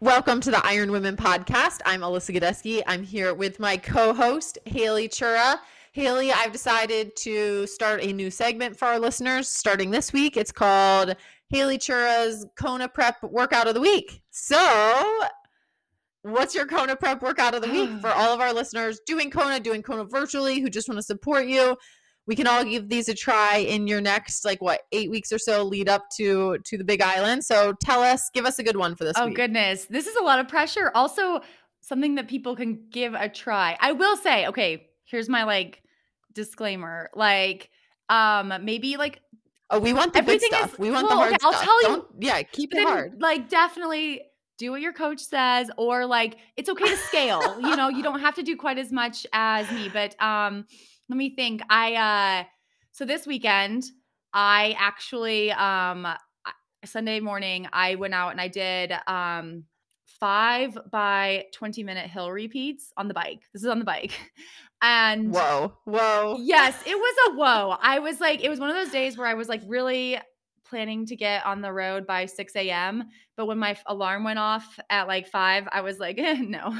Welcome to the Iron Women podcast. I'm Alyssa Gadesky. I'm here with my co-host, Haley Chura. Haley, I've decided to start a new segment for our listeners starting this week. It's called Haley Chura's Kona Prep Workout of the Week. So what's your Kona Prep Workout of the Week for all of our listeners doing Kona virtually, who just want to support you? We can all give these a try in your next, 8 weeks or so lead up to the Big Island. So tell us, give us a good one for this week. Oh, goodness. This is a lot of pressure. Also, something that people can give a try. I will say, okay, here's my, disclaimer. Oh, we want the good stuff. We want the hard stuff. I'll tell you. Keep it hard. Definitely do what your coach says, or, it's okay to scale. You don't have to do quite as much as me, but let me think. So this weekend, I actually, Sunday morning, I went out and I did 5 by 20-minute hill repeats on the bike. This is on the bike. And whoa. Yes, it was a whoa. I was it was one of those days where I was really planning to get on the road by 6 a.m. But when my alarm went off at 5, I was no.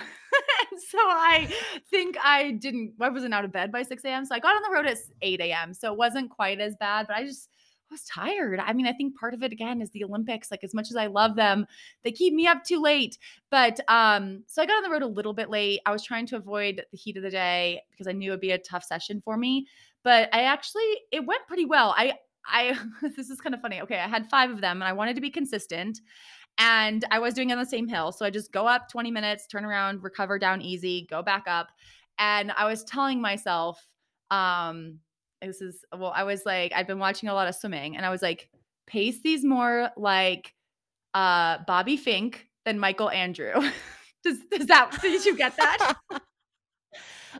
So I think I wasn't out of bed by 6 a.m. So I got on the road at 8 a.m. So it wasn't quite as bad, but I just was tired. I mean, I think part of it again is the Olympics. As much as I love them, they keep me up too late. But so I got on the road a little bit late. I was trying to avoid the heat of the day because I knew it'd be a tough session for me. But it went pretty well. I this is kind of funny. Okay, I had 5 of them and I wanted to be consistent. And I was doing it on the same hill. So I just go up 20 minutes, turn around, recover down easy, go back up. And I was telling myself, I'd been watching a lot of swimming and I was pace these more Bobby Finke than Michael Andrew. Did you get that?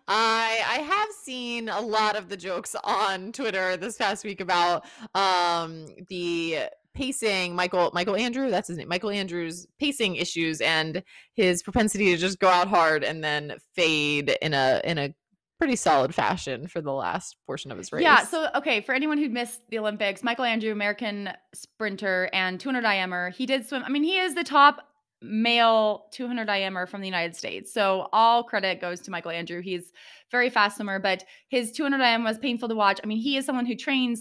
I have seen a lot of the jokes on Twitter this past week about the pacing, Michael Andrew, that's his name, Michael Andrew's pacing issues and his propensity to just go out hard and then fade in a pretty solid fashion for the last portion of his race. Yeah. So, okay. For anyone who missed the Olympics, Michael Andrew, American sprinter and 200 IMer, he did swim. I mean, he is the top male 200 IMer from the United States. So all credit goes to Michael Andrew. He's very fast swimmer, but his 200 IM was painful to watch. I mean, he is someone who trains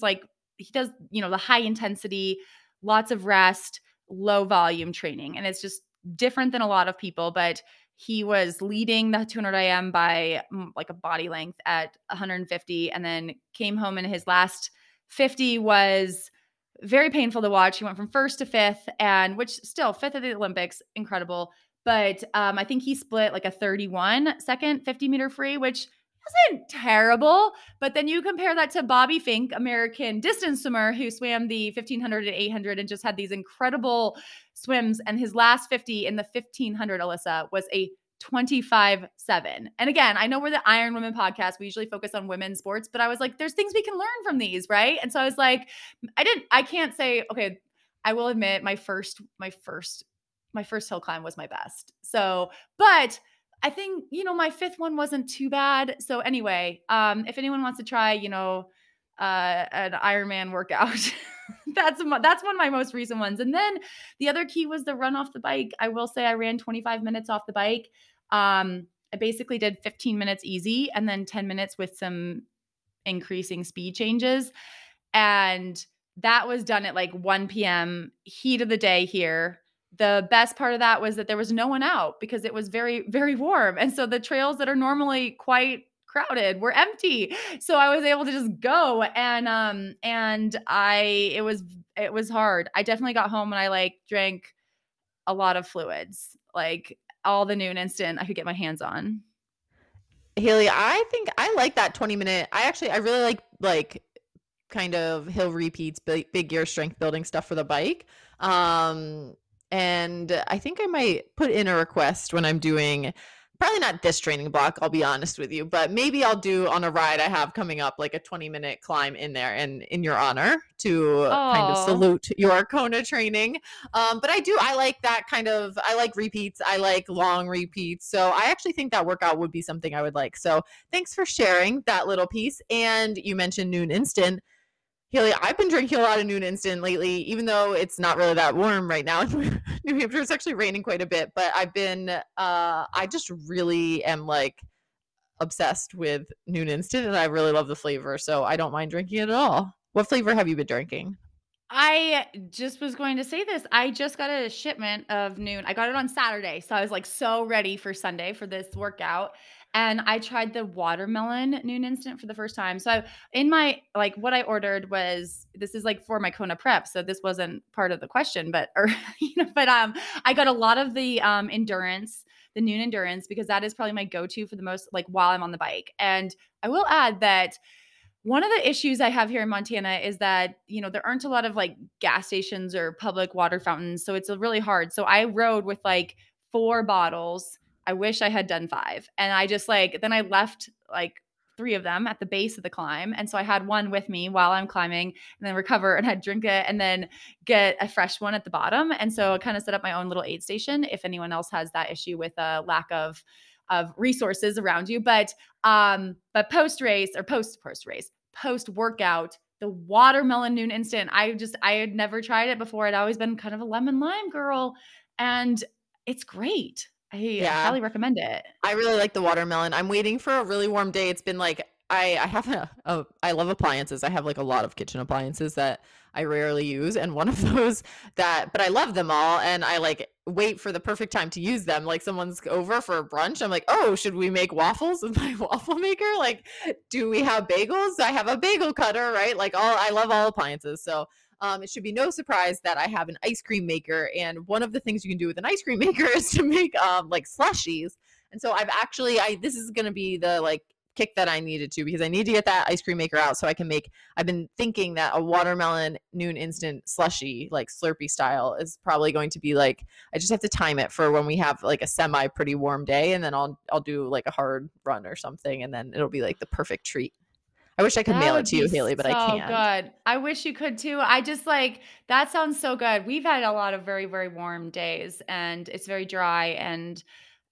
he does, the high intensity, lots of rest, low volume training. And it's just different than a lot of people, but he was leading the 200 IM by a body length at 150 and then came home in his last 50 was very painful to watch. He went from first to fifth which still fifth at the Olympics, incredible. But I think he split a 31-second 50 meter free, which wasn't terrible, but then you compare that to Bobby Finke, American distance swimmer who swam the 1500 and 800 and just had these incredible swims. And his last 50 in the 1500, Alyssa, was a 25-7. And again, I know we're the Iron Women podcast. We usually focus on women's sports, but I was there's things we can learn from these, right? And so I was I can't say, okay, I will admit my first hill climb was my best. So, but I think, my fifth one wasn't too bad. So anyway, if anyone wants to try, an Ironman workout, that's one of my most recent ones. And then the other key was the run off the bike. I will say I ran 25 minutes off the bike. I basically did 15 minutes easy and then 10 minutes with some increasing speed changes. And that was done at 1 p.m. heat of the day here. The best part of that was that there was no one out because it was very, very warm. And so the trails that are normally quite crowded were empty. So I was able to just go and it was hard. I definitely got home and I drank a lot of fluids, all the Nuun Instant I could get my hands on. Haley, I think I like that 20-minute. I really like kind of hill repeats, big gear strength building stuff for the bike. And I think I might put in a request when I'm doing probably not this training block, I'll be honest with you, but maybe I'll do on a ride I have coming up, like a 20-minute climb in there, and in your honor to kind of salute your Kona training. But I like that kind of, I like repeats. I like long repeats. So I actually think that workout would be something I would like. So thanks for sharing that little piece. And you mentioned Nuun Instant. Haley, I've been drinking a lot of Nuun Instant lately, even though it's not really that warm right now in New Hampshire. It's actually raining quite a bit, but I've been, I just really am like obsessed with Nuun Instant, and I really love the flavor, so I don't mind drinking it at all. What flavor have you been drinking? I just was going to say this. I just got a shipment of Nuun. I got it on Saturday, so I was like so ready for Sunday for this workout. And I tried the watermelon Nuun Instant for the first time. So in my, like what I ordered was, this is like for my Kona prep, so this wasn't part of the question, but I got a lot of the endurance, the Nuun Endurance, because that is probably my go-to for the most, like while I'm on the bike. And I will add that one of the issues I have here in Montana is that, you know, there aren't a lot of like gas stations or public water fountains. So it's really hard. So I rode with like 4 bottles. I wish I had done 5. And I just like, then I left like 3 of them at the base of the climb. And so I had one with me while I'm climbing, and then recover, and I'd drink it and then get a fresh one at the bottom. And so I kind of set up my own little aid station if anyone else has that issue with a lack of resources around you. But post-race or post-race, post-workout, the watermelon Nuun Instant, I had never tried it before. I'd always been kind of a lemon lime girl, and it's great. I highly recommend it. I really like the watermelon. I'm waiting for a really warm day. It's been like, I love appliances. I have like a lot of kitchen appliances that I rarely use. And one of those but I love them all. And I like wait for the perfect time to use them. Like someone's over for a brunch, I'm like, oh, should we make waffles with my waffle maker? Like, do we have bagels? I have a bagel cutter, right? Like I love all appliances. So it should be no surprise that I have an ice cream maker. And one of the things you can do with an ice cream maker is to make like slushies. And so I've actually, this is going to be the like kick that I needed to, because I need to get that ice cream maker out so I can make, I've been thinking that a watermelon Nuun Instant slushy, like Slurpee style, is probably going to be like, I just have to time it for when we have like a semi pretty warm day. And then I'll do like a hard run or something. And then it'll be like the perfect treat. I wish I could mail it to you, Haley, but I can't. Oh, good. I wish you could too. I just like, that sounds so good. We've had a lot of very, very warm days, and it's very dry, and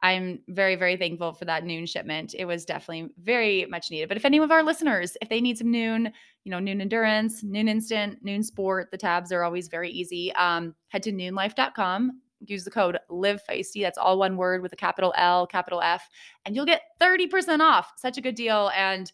I'm very, very thankful for that Nuun shipment. It was definitely very much needed. But if any of our listeners, if they need some Nuun, you know, Nuun Endurance, Nuun Instant, Nuun Sport, the tabs are always very easy. Head to NuunLife.com. Use the code LIVEFEISTY. That's all one word with a capital L, capital F, and you'll get 30% off. Such a good deal. And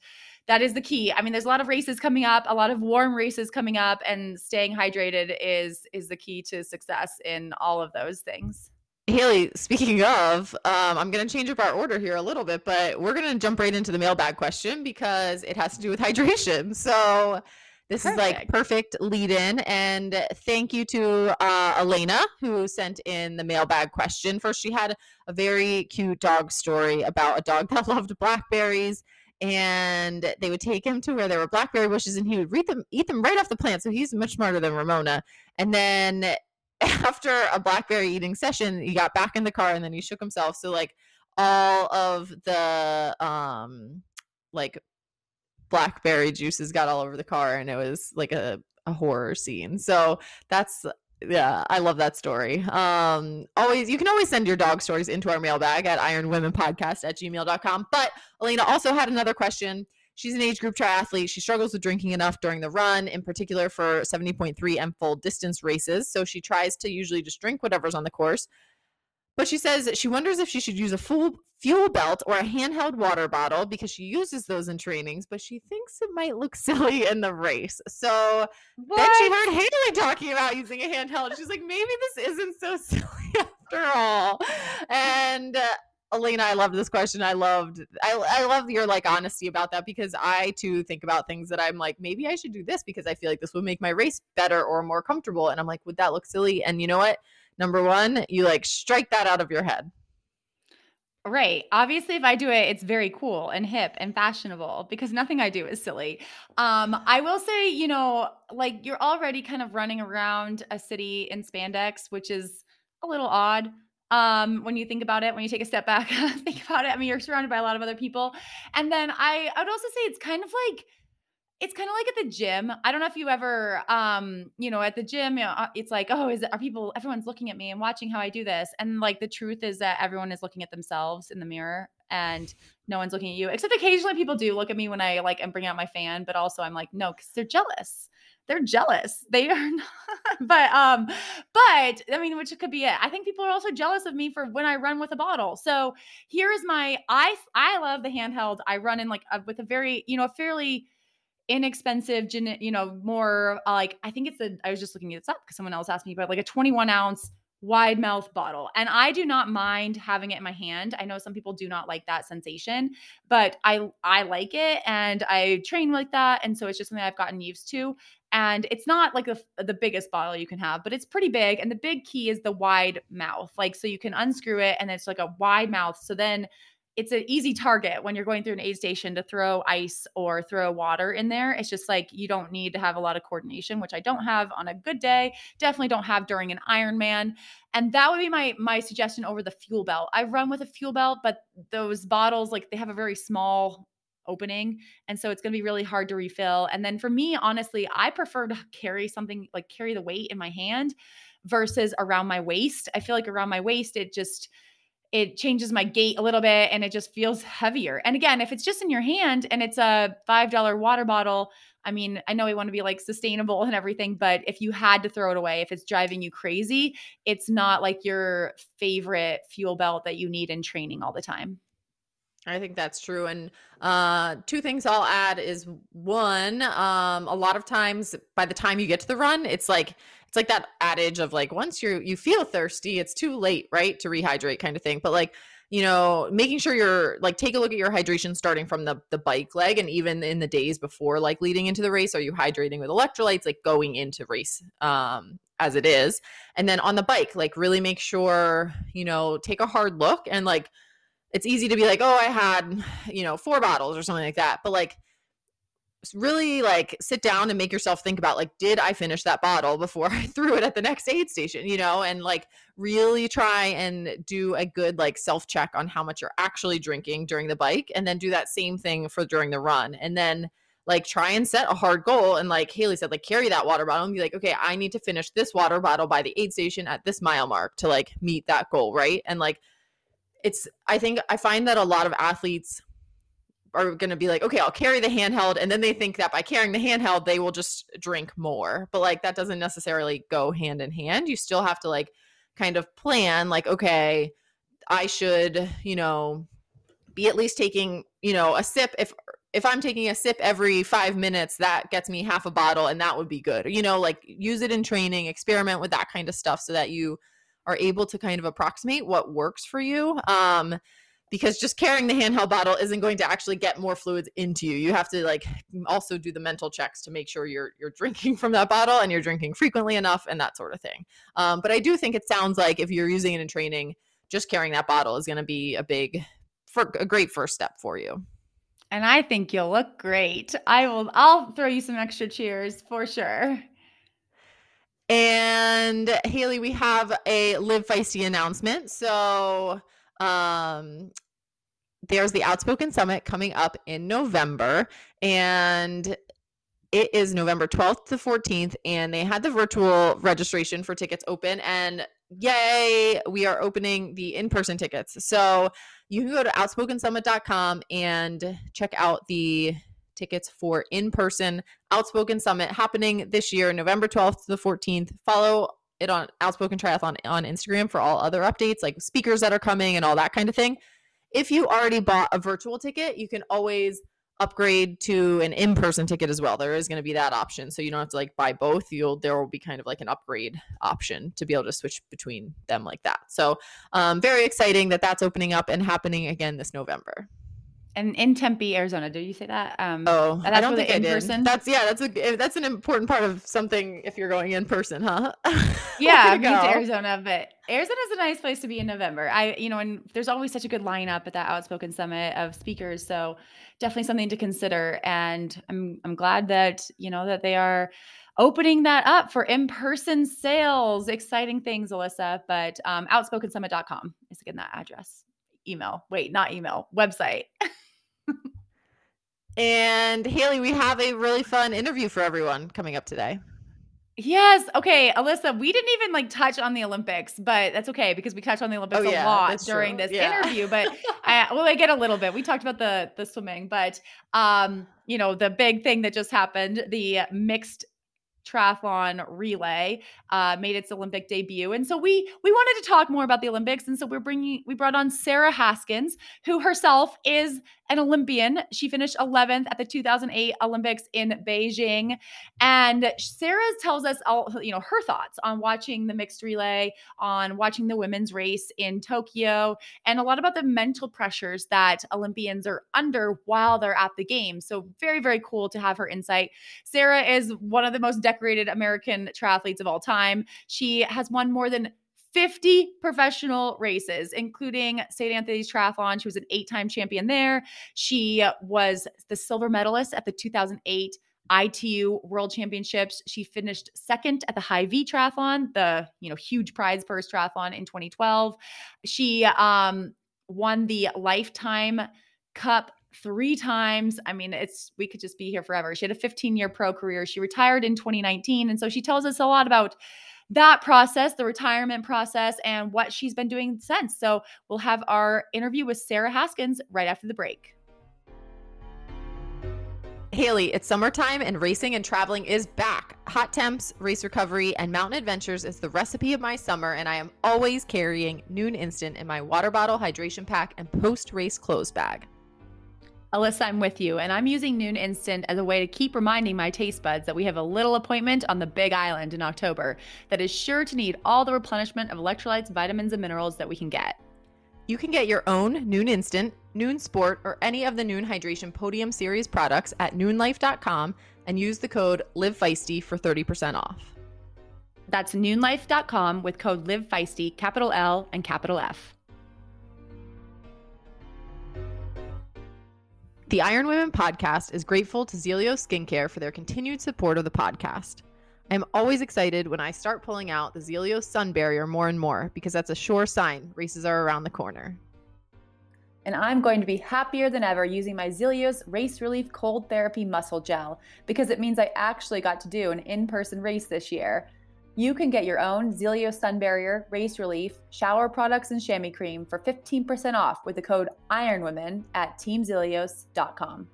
that is the key. I mean, there's a lot of races coming up, a lot of warm races coming up, and staying hydrated is the key to success in all of those things. Haley, speaking of, I'm going to change up our order here a little bit, but we're going to jump right into the mailbag question because it has to do with hydration. So this is like perfect lead in. And thank you to Elena, who sent in the mailbag question. First, she had a very cute dog story about a dog that loved blackberries, and they would take him to where there were blackberry bushes, and he would eat them right off the plant. So he's much smarter than Ramona. And then after a blackberry eating session, he got back in the car and then he shook himself. So like all of the like blackberry juices got all over the car, and it was like a horror scene. So that's, yeah, I love that story. You can always send your dog stories into our mailbag at ironwomenpodcast@gmail.com. But Elena also had another question. She's an age group triathlete. She struggles with drinking enough during the run, in particular for 70.3 and full distance races. So she tries to usually just drink whatever's on the course. But she says she wonders if she should use a full fuel belt or a handheld water bottle because she uses those in trainings, but she thinks it might look silly in the race. So then she heard Haley talking about using a handheld. She's like, maybe this isn't so silly after all. And Elena, I love this question. I love your like honesty about that, because I too think about things that I'm like, maybe I should do this because I feel like this would make my race better or more comfortable. And I'm like, would that look silly? And you know what? Number one, you like strike that out of your head. Right. Obviously, if I do it, it's very cool and hip and fashionable, because nothing I do is silly. I will say, you know, like you're already kind of running around a city in spandex, which is a little odd. When you think about it, when you take a step back, think about it. I mean, you're surrounded by a lot of other people. And then I would also say it's kind of like at the gym. I don't know if you ever, at the gym, it's like, oh, everyone's looking at me and watching how I do this. And like, the truth is that everyone is looking at themselves in the mirror and no one's looking at you, except occasionally people do look at me when I like, am bringing out my fan, but also I'm like, no, cause they're jealous. They're jealous. They are not, but I mean, which could be it. I think people are also jealous of me for when I run with a bottle. So here is I love the handheld. I run in like with a very, fairly inexpensive, more like, I think I was just looking this up because someone else asked me about like a 21 ounce wide mouth bottle. And I do not mind having it in my hand. I know some people do not like that sensation, but I like it and I train like that. And so it's just something I've gotten used to. And it's not like the biggest bottle you can have, but it's pretty big. And the big key is the wide mouth. Like, so you can unscrew it and it's like a wide mouth. So then it's an easy target when you're going through an aid station to throw ice or throw water in there. It's just like, you don't need to have a lot of coordination, which I don't have on a good day. Definitely don't have during an Ironman. And that would be my suggestion over the fuel belt. I run with a fuel belt, but those bottles, like, they have a very small opening. And so it's going to be really hard to refill. And then for me, honestly, I prefer to carry the weight in my hand versus around my waist. I feel like around my waist, it changes my gait a little bit and it just feels heavier. And again, if it's just in your hand and it's a $5 water bottle, I mean, I know we want to be like sustainable and everything, but if you had to throw it away, if it's driving you crazy, it's not like your favorite fuel belt that you need in training all the time. I think that's true. And two things I'll add is one, a lot of times by the time you get to the run, it's like that adage of like, once you feel thirsty, it's too late, right, to rehydrate kind of thing. But like, making sure you're like, take a look at your hydration starting from the bike leg. And even in the days before, like leading into the race, are you hydrating with electrolytes, like going into race as it is? And then on the bike, like really make sure, take a hard look and like, it's easy to be like, oh, I had, 4 bottles or something like that. But like, really like sit down and make yourself think about like, did I finish that bottle before I threw it at the next aid station, and like really try and do a good like self-check on how much you're actually drinking during the bike, and then do that same thing for during the run. And then like try and set a hard goal. And like Haley said, like carry that water bottle and be like, okay, I need to finish this water bottle by the aid station at this mile mark to like meet that goal. Right. And like, I find that a lot of athletes are going to be like, okay, I'll carry the handheld. And then they think that by carrying the handheld, they will just drink more. But like, that doesn't necessarily go hand in hand. You still have to like kind of plan like, okay, I should, be at least taking, a sip. If I'm taking a sip every 5 minutes, that gets me half a bottle and that would be good. Like use it in training, experiment with that kind of stuff so that you are able to kind of approximate what works for you. Because just carrying the handheld bottle isn't going to actually get more fluids into you. You have to like also do the mental checks to make sure you're drinking from that bottle and you're drinking frequently enough and that sort of thing. But I do think it sounds like if you're using it in training, just carrying that bottle is going to be a great first step for you. And I think you'll look great. I'll throw you some extra cheers for sure. And Haley, we have a Live Feisty announcement. So there's the Outspoken Summit coming up in November, and it is November 12th to 14th. And they had the virtual registration for tickets open, and yay, we are opening the in-person tickets. So you can go to outspokensummit.com and check out the tickets for in-person Outspoken Summit happening this year, November 12th to the 14th. Follow it on Outspoken Triathlon on Instagram for all other updates, like speakers that are coming and all that kind of thing. If you already bought a virtual ticket, you can always upgrade to an in-person ticket as well. There is going to be that option. So you don't have to like buy both. There will be kind of like an upgrade option to be able to switch between them like that. So very exciting that that's opening up and happening again this November. And in Tempe, Arizona, did you say that? I don't think I did. That's an important part of something if you're going in person, huh? Yeah, me to Arizona, but Arizona's a nice place to be in November. And there's always such a good lineup at that Outspoken Summit of speakers, so definitely something to consider. And I'm glad that that they are opening that up for in-person sales. Exciting things, Alyssa, but outspokensummit.com is again that address. Website. And Haley, we have a really fun interview for everyone coming up today. Yes. Okay, Alyssa, we didn't even touch on the Olympics, but that's okay because we touched on the Olympics a lot during this interview, but I get a little bit. We talked about the swimming, but the big thing that just happened, the mixed triathlon relay made its Olympic debut. And so we wanted to talk more about the Olympics. And so we brought on Sarah Haskins, who herself is an Olympian. She finished 11th at the 2008 Olympics in Beijing. And Sarah tells us all, her thoughts on watching the mixed relay, on watching the women's race in Tokyo, and a lot about the mental pressures that Olympians are under while they're at the games. So very, very cool to have her insight. Sarah is one of the most decorated American triathletes of all time. She has won more than 50 professional races, including St. Anthony's Triathlon. She was an 8-time champion there. She was the silver medalist at the 2008 ITU World Championships. She finished second at the Hy-Vee Triathlon, the huge prize purse triathlon in 2012. She won the Lifetime Cup 3 times. I mean, we could just be here forever. She had a 15-year pro career. She retired in 2019, and so she tells us a lot about that process, the retirement process, and what she's been doing since. So we'll have our interview with Sarah Haskins right after the break. Haley, it's summertime and racing and traveling is back. Hot temps, race recovery, and mountain adventures is the recipe of my summer, and I am always carrying Nuun Instant in my water bottle, hydration pack, and post-race clothes bag. Alyssa, I'm with you, and I'm using Nuun Instant as a way to keep reminding my taste buds that we have a little appointment on the Big Island in October that is sure to need all the replenishment of electrolytes, vitamins, and minerals that we can get. You can get your own Nuun Instant, Nuun Sport, or any of the Nuun Hydration Podium Series products at NuunLife.com and use the code LIVEFEISTY for 30% off. That's NuunLife.com with code LIVEFEISTY, capital L and capital F. The Iron Women podcast is grateful to Zealios Skincare for their continued support of the podcast. I am always excited when I start pulling out the Zealios sun barrier more and more because that's a sure sign races are around the corner. And I'm going to be happier than ever using my Zealios Race Relief Cold Therapy Muscle Gel because it means I actually got to do an in-person race this year. You can get your own Zealios sun barrier, race relief, shower products, and chamois cream for 15% off with the code IRONWOMEN at teamzealios.com.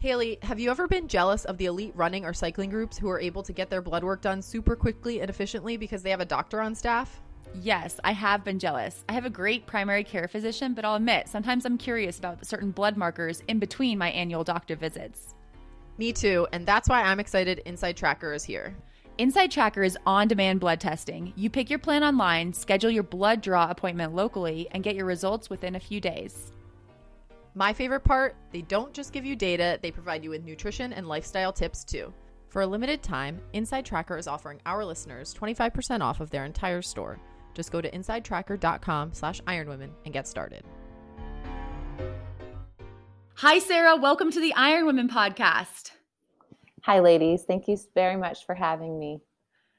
Haley, have you ever been jealous of the elite running or cycling groups who are able to get their blood work done super quickly and efficiently because they have a doctor on staff? Yes, I have been jealous. I have a great primary care physician, but I'll admit, sometimes I'm curious about certain blood markers in between my annual doctor visits. Me too, and that's why I'm excited Inside Tracker is here. Inside Tracker is on-demand blood testing. You pick your plan online, schedule your blood draw appointment locally, and get your results within a few days. My favorite part, they don't just give you data, they provide you with nutrition and lifestyle tips too. For a limited time, Inside Tracker is offering our listeners 25% off of their entire store. Just go to insidetracker.com/ironwomen and get started. Hi, Sarah. Welcome to the Iron Women podcast. Hi, ladies. Thank you very much for having me.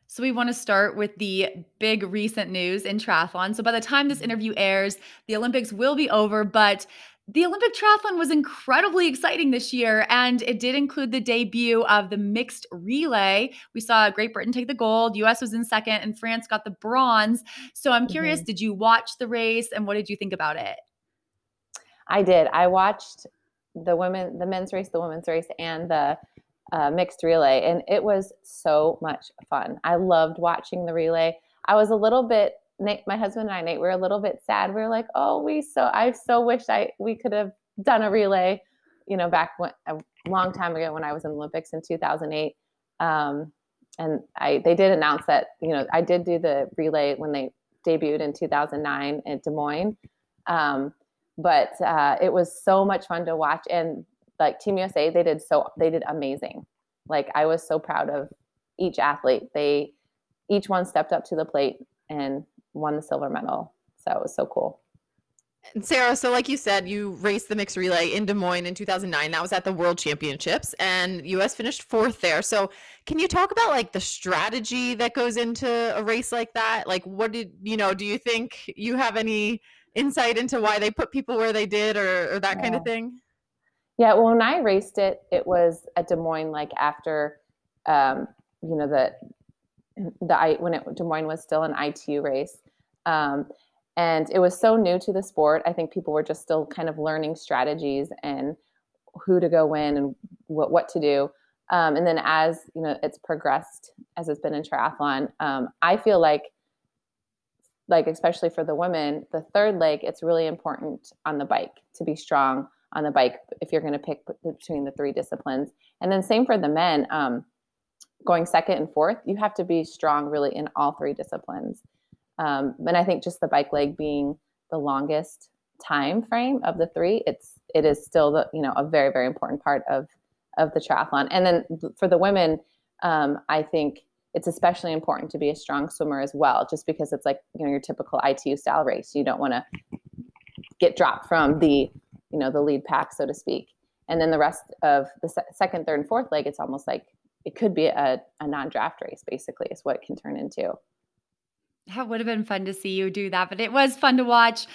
So we want to start with the big recent news in triathlon. So by the time this interview airs, the Olympics will be over, but the Olympic triathlon was incredibly exciting this year, and it did include the debut of the mixed relay. We saw Great Britain take the gold, U.S. was in second, and France got the bronze. So I'm curious, did you watch the race, and what did you think about it? I did. I watched the men's race, the women's race, and the mixed relay. And it was so much fun. I loved watching the relay. I was a little bit, my husband and I, Nate, we were a little bit sad. We were like, I so wish we could have done a relay, back when, a long time ago when I was in the Olympics in 2008. And they did announce that, I did do the relay when they debuted in 2009 at Des Moines. But it was so much fun to watch, and Team USA, they did amazing. I was so proud of each athlete. They each one stepped up to the plate and won the silver medal. So it was so cool. And Sarah, so like you said, you raced the mixed relay in Des Moines in 2009. That was at the World Championships, and U.S. finished fourth there. So can you talk about like the strategy that goes into a race like that? Like, what did you know? Do you think you have any insight into why they put people where they did, or that kind of thing? Yeah. Well, when I raced it, it was at Des Moines, like after, you know, Des Moines was still an ITU race. And it was so new to the sport. I think people were just still kind of learning strategies and who to go when and what to do. And then as, you know, it's progressed as it's been in triathlon, I feel like, especially for the women, the third leg, it's really important on the bike to be strong on the bike if you're going to pick between the three disciplines. And then same for the men, going second and fourth, you have to be strong really in all three disciplines. And I think just the bike leg being the longest time frame of the three, it is still the, you know, a very, very important part of the triathlon. And then for the women, I think it's especially important to be a strong swimmer as well, just because it's like, you know, your typical ITU style race. You don't want to get dropped from the, you know, the lead pack, so to speak. And then the rest of the second, third, and fourth leg, it's almost like it could be a non-draft race, basically, is what it can turn into. That would have been fun to see you do that, but it was fun to watch.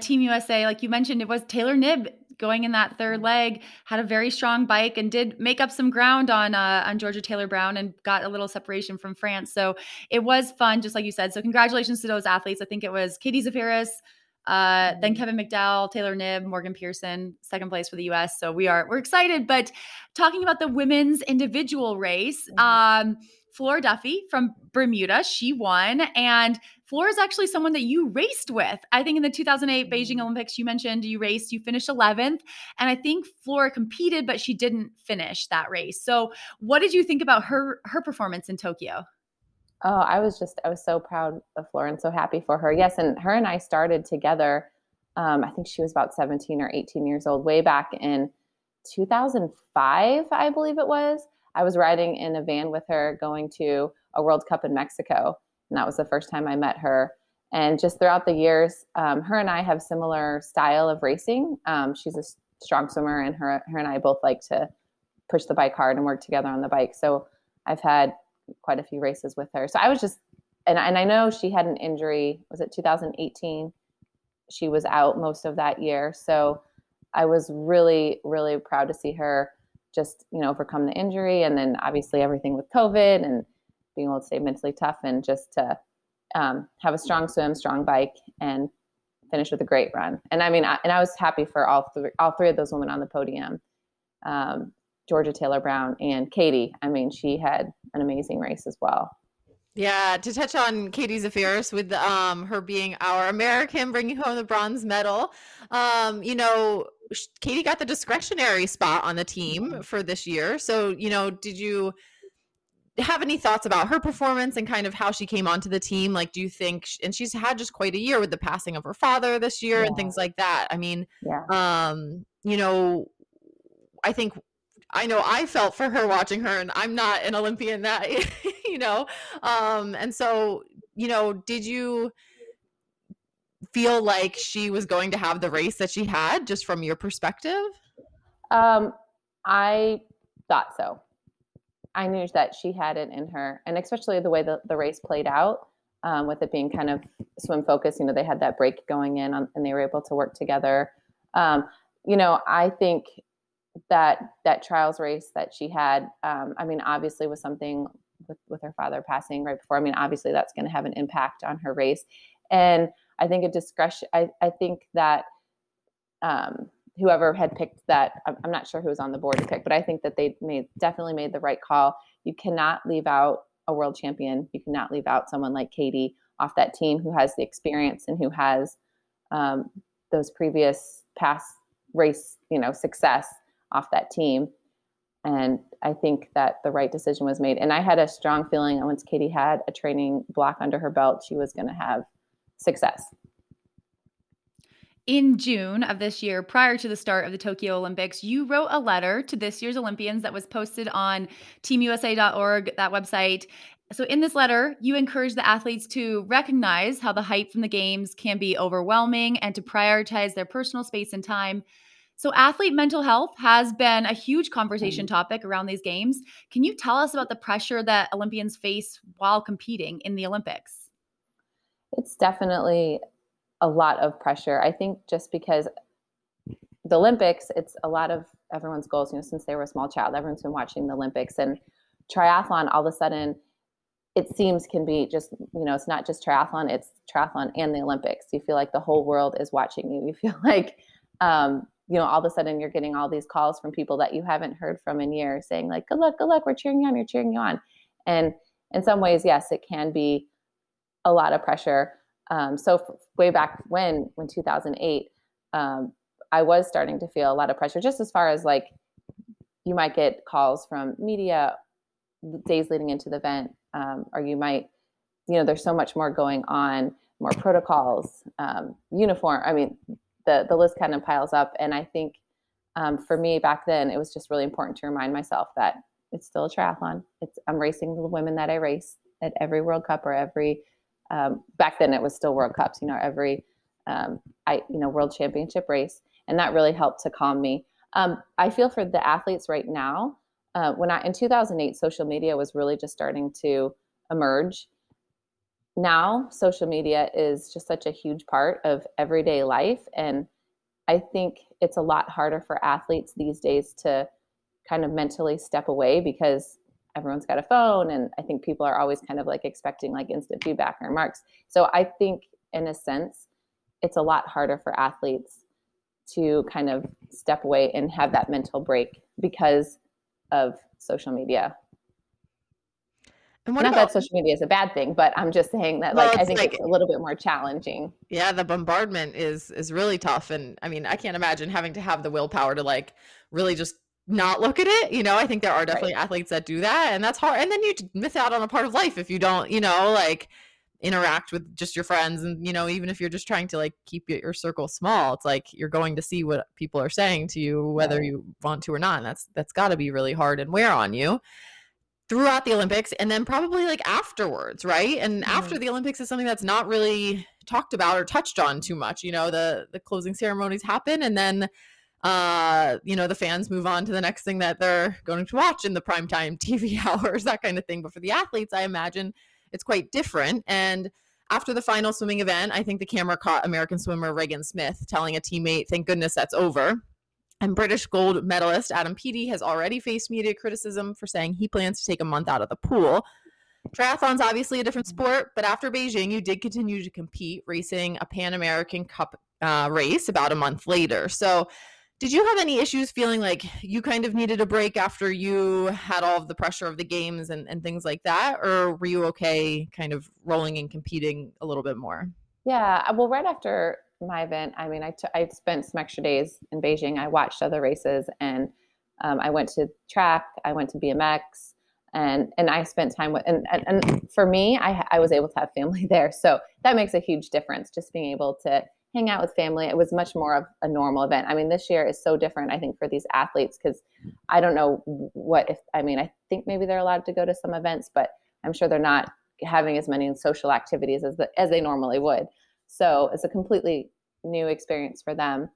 Team USA, like you mentioned, it was Taylor Knibb going in that third leg, had a very strong bike and did make up some ground on Georgia Taylor-Brown and got a little separation from France. So it was fun, just like you said. So congratulations to those athletes. I think it was Katie Zaferes, then Kevin McDowell, Taylor Knibb, Morgan Pearson, second place for the U.S. So we're excited. But talking about the women's individual race, Flora Duffy from Bermuda, she won. And Flora is actually someone that you raced with. I think in the 2008 Beijing Olympics, you mentioned you finished 11th. And I think Flora competed, but she didn't finish that race. So what did you think about her performance in Tokyo? Oh, I was so proud of Flora and so happy for her. Yes. And her and I started together. I think she was about 17 or 18 years old, way back in 2005, I believe it was. I was riding in a van with her going to a World Cup in Mexico. And that was the first time I met her. And just throughout the years, her and I have similar style of racing. She's a strong swimmer, and her and I both like to push the bike hard and work together on the bike. So I've had quite a few races with her. So I was just, and I know she had an injury. Was it 2018? She was out most of that year. So I was really, really proud to see her just, you know, overcome the injury, and then obviously everything with COVID and being able to stay mentally tough, and just to have a strong swim, strong bike, and finish with a great run. And I mean, I was happy for all three of those women on the podium, Georgia Taylor-Brown and Katie. I mean, she had an amazing race as well. Yeah, to touch on Katie Zaferes with her being our American, bringing home the bronze medal, you know, Katie got the discretionary spot on the team for this year. So, you know, did you have any thoughts about her performance and kind of how she came onto the team? Like, do you think, and she's had just quite a year with the passing of her father this year and things like that. I mean, you know, I think, I know I felt for her watching her, and I'm not an Olympian that, you know, and so, you know, did you feel like she was going to have the race that she had, just from your perspective? I thought so. I knew that she had it in her, and especially the way the race played out, with it being kind of swim focused, you know, they had that break going in and they were able to work together. You know, I think that trials race that she had, I mean, obviously was something with her father passing right before. I mean, obviously that's going to have an impact on her race. And I think I think that whoever had picked that, I'm not sure who was on the board to pick, but I think that they definitely made the right call. You cannot leave out a world champion. You cannot leave out someone like Katie off that team, who has the experience and who has those previous past race, you know, success off that team. And I think that the right decision was made. And I had a strong feeling that once Katie had a training block under her belt, she was going to have success. In June of this year, prior to the start of the Tokyo Olympics, you wrote a letter to this year's Olympians that was posted on teamusa.org, that website, So in this letter, you encourage the athletes to recognize how the hype from the games can be overwhelming and to prioritize their personal space and time. So athlete mental health has been a huge conversation topic around these games. Can you tell us about the pressure that Olympians face while competing in the Olympics? It's definitely a lot of pressure. I think just because the Olympics, it's a lot of everyone's goals, you know, since they were a small child, everyone's been watching the Olympics, and triathlon all of a sudden, it seems, can be just, you know, it's not just triathlon, it's triathlon and the Olympics. You feel like the whole world is watching you. You feel like, you know, all of a sudden you're getting all these calls from people that you haven't heard from in years saying like, good luck, we're cheering you on, you're cheering you on. And in some ways, yes, it can be a lot of pressure. So way back when 2008, I was starting to feel a lot of pressure, just as far as like, you might get calls from media days leading into the event, or you might, you know, there's so much more going on, more protocols, uniform, I mean, the list kind of piles up. And I think for me back then, it was just really important to remind myself that it's still a triathlon. I'm racing the women that I race at every World Cup or every, back then it was still World Cups, you know, every, you know, World Championship race. And that really helped to calm me. I feel for the athletes right now, in 2008, social media was really just starting to emerge. Now, social media is just such a huge part of everyday life. And I think it's a lot harder for athletes these days to kind of mentally step away, because everyone's got a phone. And I think people are always kind of like expecting like instant feedback or remarks. So I think in a sense, it's a lot harder for athletes to kind of step away and have that mental break because of social media. And what Not that social media is a bad thing, but I'm just saying that, like, I think it's a little bit more challenging. Yeah, the bombardment is really tough. And I mean, I can't imagine having to have the willpower to like really just not look at it. You know, I think there are definitely athletes that do that, and that's hard. And then you miss out on a part of life if you don't, you know, like interact with just your friends. And, you know, even if you're just trying to like keep your circle small, it's like you're going to see what people are saying to you, whether you want to or not. And that's got to be really hard and wear on you throughout the Olympics, and then probably like afterwards, right? And after the Olympics is something that's not really talked about or touched on too much. You know, the closing ceremonies happen, and then, you know, the fans move on to the next thing that they're going to watch in the primetime TV hours, that kind of thing. But for the athletes, I imagine it's quite different. And after the final swimming event, I think the camera caught American swimmer Reagan Smith telling a teammate, "Thank goodness that's over." And British gold medalist Adam Peaty has already faced media criticism for saying he plans to take a month out of the pool. Triathlon's obviously a different sport, but after Beijing, you did continue to compete, racing a Pan American Cup race about a month later. So did you have any issues feeling like you kind of needed a break after you had all of the pressure of the games and things like that? Or were you okay kind of rolling and competing a little bit more? Yeah, well, right after my event, I mean, I spent some extra days in Beijing. I watched other races, and I went to track, I went to BMX, and I spent time with, and for me, I was able to have family there. So that makes a huge difference, just being able to hang out with family. It was much more of a normal event. I mean, this year is so different, I think, for these athletes, because I don't know what if, I mean, I think maybe they're allowed to go to some events, but I'm sure they're not having as many social activities as they normally would. So it's a completely new experience for them,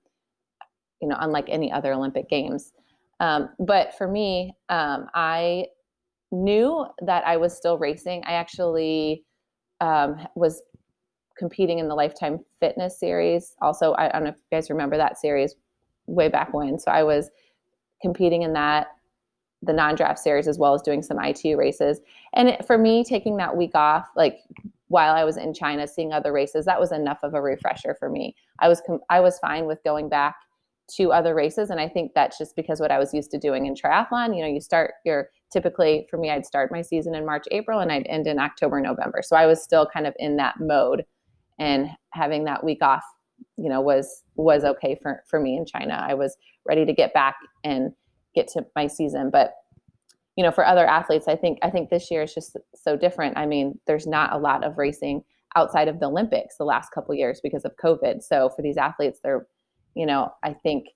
you know, unlike any other Olympic Games. But for me, I knew that I was still racing. I actually was competing in the Lifetime Fitness series. Also, I don't know if you guys remember that series way back when. So I was competing in that, the non-draft series, as well as doing some ITU races. And for me, taking that week off, like while I was in China, seeing other races, that was enough of a refresher for me. I was fine with going back to other races. And I think that's just because what I was used to doing in triathlon, you know, you start your, typically for me, I'd start my season in March, April, and I'd end in October, November. So I was still kind of in that mode, and having that week off, you know, was okay for me in China. I was ready to get back and get to my season. But you know, for other athletes, I think this year is just so different. I mean, there's not a lot of racing outside of the Olympics the last couple of years because of COVID. So for these athletes, they're, you know, I think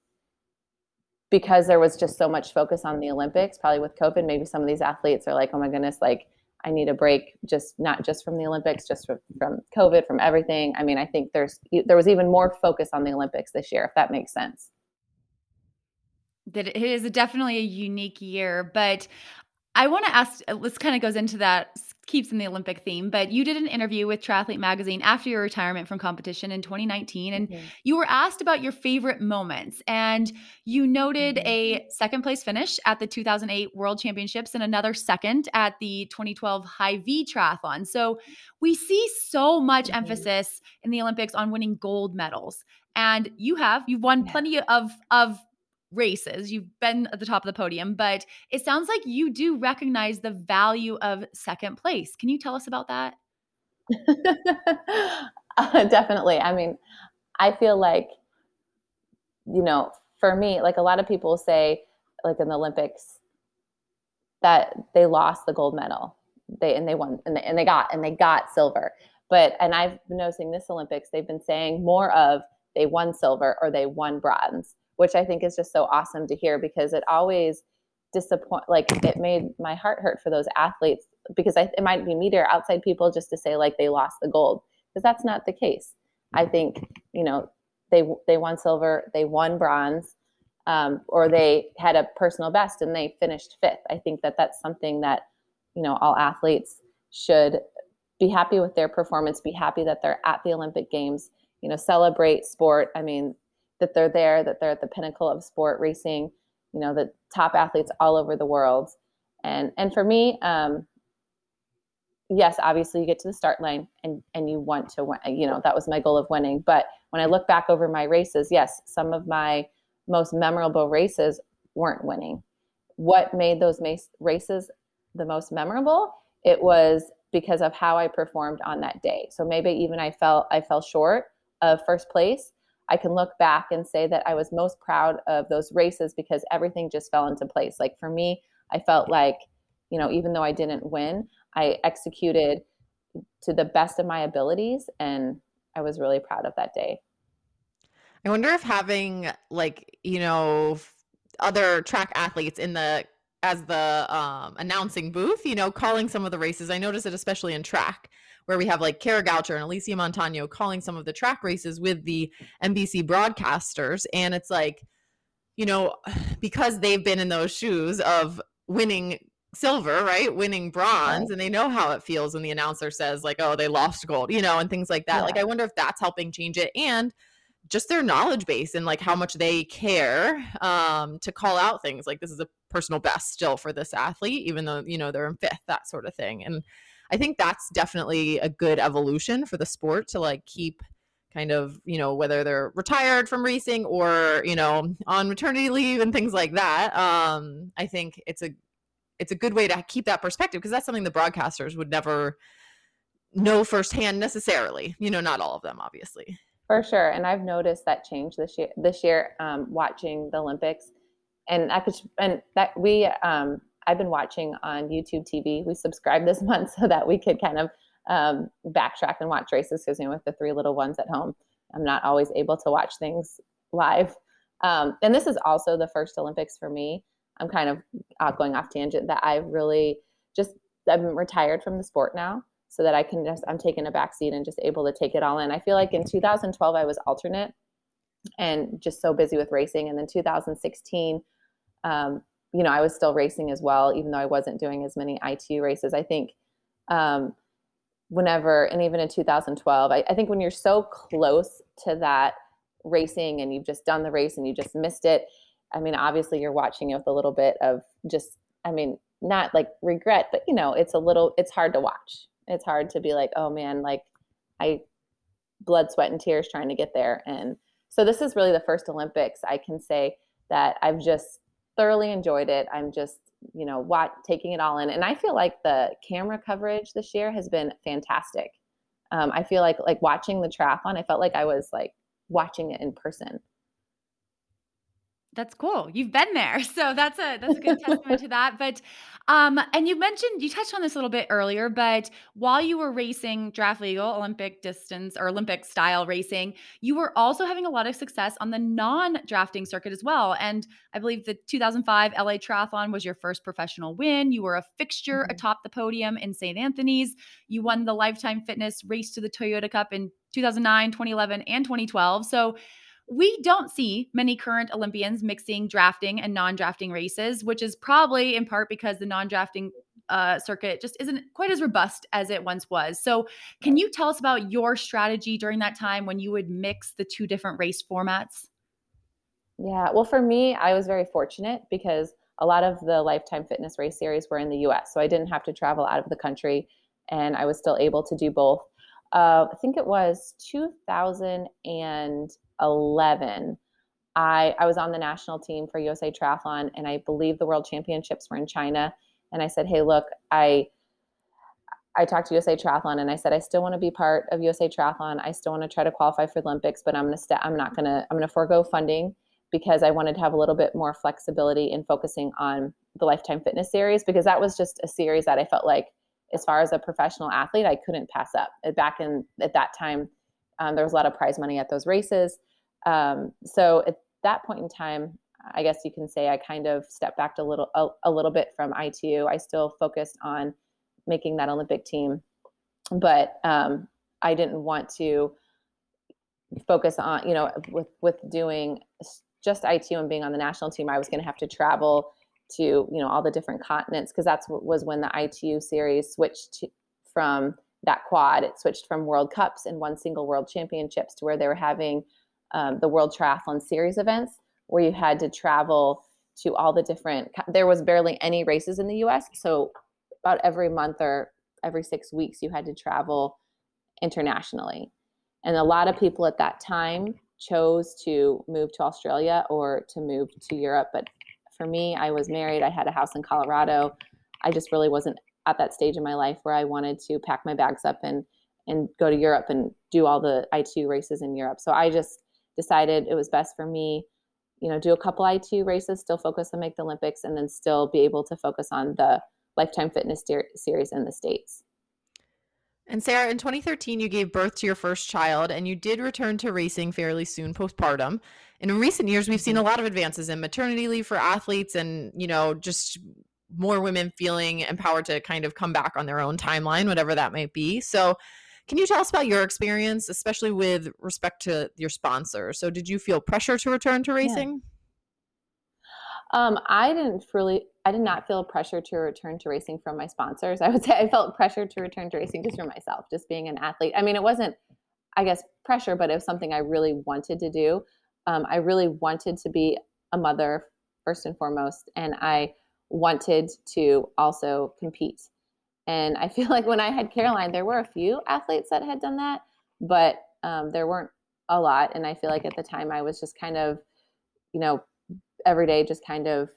because there was just so much focus on the Olympics, probably with COVID, maybe some of these athletes are like, oh my goodness, like I need a break, just not just from the Olympics, just from COVID, from everything. I mean, I think there was even more focus on the Olympics this year, if that makes sense. That it is definitely a unique year, but I want to ask, this kind of goes into that, keeps in the Olympic theme, but you did an interview with Triathlete Magazine after your retirement from competition in 2019, and you were asked about your favorite moments, and you noted a second place finish at the 2008 World Championships and another second at the 2012 Hy-Vee Triathlon. So we see so much emphasis in the Olympics on winning gold medals, and you've won plenty of races. You've been at the top of the podium, but it sounds like you do recognize the value of second place. Can you tell us about that? Definitely. I mean, I feel like, you know, for me, like a lot of people say, like in the Olympics, that they lost the gold medal. They won and they got silver. But I've been noticing this Olympics, they've been saying more of they won silver or they won bronze, which I think is just so awesome to hear, because it always it made my heart hurt for those athletes, because it might be me or outside people just to say like they lost the gold, because that's not the case. I think, you know, they won silver, they won bronze, or they had a personal best and they finished fifth. I think that that's something that, you know, all athletes should be happy with their performance, be happy that they're at the Olympic Games, you know, celebrate sport. I mean, that they're there, that they're at the pinnacle of sport racing, you know, the top athletes all over the world. And for me, yes, obviously you get to the start line and you want to win, you know, that was my goal of winning. But when I look back over my races, yes, some of my most memorable races weren't winning. What made those races the most memorable? It was because of how I performed on that day. So maybe even I fell short of first place. I can look back and say that I was most proud of those races because everything just fell into place. Like for me, I felt like, you know, even though I didn't win, I executed to the best of my abilities, and I was really proud of that day. I wonder if having, like, you know, other track athletes as the announcing booth, you know, calling some of the races. I noticed it especially in track, where we have like Kara Goucher and Alicia Montano calling some of the track races with the NBC broadcasters. And it's like, you know, because they've been in those shoes of winning silver, right? Winning bronze. And they know how it feels when the announcer says like, oh, they lost gold, you know, and things like that. Yeah. Like, I wonder if that's helping change it, and just their knowledge base and like how much they care to call out things like this is a personal best still for this athlete, even though, you know, they're in fifth, that sort of thing. And I think that's definitely a good evolution for the sport to like keep kind of, you know, whether they're retired from racing or, you know, on maternity leave and things like that. I think it's a good way to keep that perspective, because that's something the broadcasters would never know firsthand necessarily, you know, not all of them, obviously. For sure. And I've noticed that change this year, watching the Olympics, and I've been watching on YouTube TV. We subscribed this month so that we could kind of backtrack and watch races, because, you know, with the three little ones at home, I'm not always able to watch things live. And this is also the first Olympics for me. I'm kind of going off tangent, that I've really just, I'm retired from the sport now, so that I can just, I'm taking a backseat and just able to take it all in. I feel like in 2012, I was alternate and just so busy with racing. And then 2016, you know, I was still racing as well, even though I wasn't doing as many ITU races. I think even in 2012, I think when you're so close to that racing and you've just done the race and you just missed it, I mean, obviously you're watching it with a little bit of just, I mean, not like regret, but, you know, it's hard to watch. It's hard to be like, oh man, like I blood, sweat, and tears trying to get there. And so this is really the first Olympics I can say that I've just thoroughly enjoyed it. I'm just, you know, taking it all in. And I feel like the camera coverage this year has been fantastic. I feel like watching the triathlon, I felt like I was like watching it in person. That's cool. You've been there. So that's a good testament to that. But, and you touched on this a little bit earlier, but while you were racing draft legal Olympic distance or Olympic style racing, you were also having a lot of success on the non-drafting circuit as well. And I believe the 2005 LA Triathlon was your first professional win. You were a fixture atop the podium in St. Anthony's. You won the Lifetime Fitness race to the Toyota Cup in 2009, 2011, and 2012. So we don't see many current Olympians mixing drafting and non-drafting races, which is probably in part because the non-drafting circuit just isn't quite as robust as it once was. So can you tell us about your strategy during that time when you would mix the two different race formats? Yeah, well, for me, I was very fortunate because a lot of the Lifetime Fitness race series were in the US, so I didn't have to travel out of the country and I was still able to do both. I think it was 2011. I was on the national team for USA Triathlon, and I believe the World Championships were in China. And I said, hey, look, I talked to USA Triathlon, and I said, I still want to be part of USA Triathlon. I still want to try to qualify for the Olympics, but I'm going to forego funding because I wanted to have a little bit more flexibility in focusing on the Lifetime Fitness series, because that was just a series that I felt like, as far as a professional athlete, I couldn't pass up. At that time, there was a lot of prize money at those races. So at that point in time, I guess you can say I kind of stepped back a little bit from ITU. I still focused on making that Olympic team, but I didn't want to focus on, with doing just ITU and being on the national team, I was going to have to travel to, all the different continents, because that's what was when the ITU series switched from that quad. It switched from World Cups and one single World Championships to where they were having the World Triathlon Series events, where you had to travel to all the different, there was barely any races in the US. So about every month or every 6 weeks, you had to travel internationally. And a lot of people at that time chose to move to Australia or to move to Europe. But for me, I was married. I had a house in Colorado. I just really wasn't at that stage in my life where I wanted to pack my bags up and go to Europe and do all the ITU races in Europe. So I just decided it was best for me, do a couple ITU races, still focus on make the Olympics, and then still be able to focus on the Lifetime Fitness series in the States. And Sarah, in 2013, you gave birth to your first child, and you did return to racing fairly soon postpartum. And in recent years, we've seen a lot of advances in maternity leave for athletes and, just more women feeling empowered to kind of come back on their own timeline, whatever that might be. So can you tell us about your experience, especially with respect to your sponsor? So did you feel pressure to return to racing? Yeah. I did not feel pressure to return to racing from my sponsors. I would say I felt pressure to return to racing just for myself, just being an athlete. I mean, it wasn't, I guess, pressure, but it was something I really wanted to do. I really wanted to be a mother first and foremost, and I wanted to also compete. And I feel like when I had Caroline, there were a few athletes that had done that, but there weren't a lot. And I feel like at the time I was just kind of, every day just kind of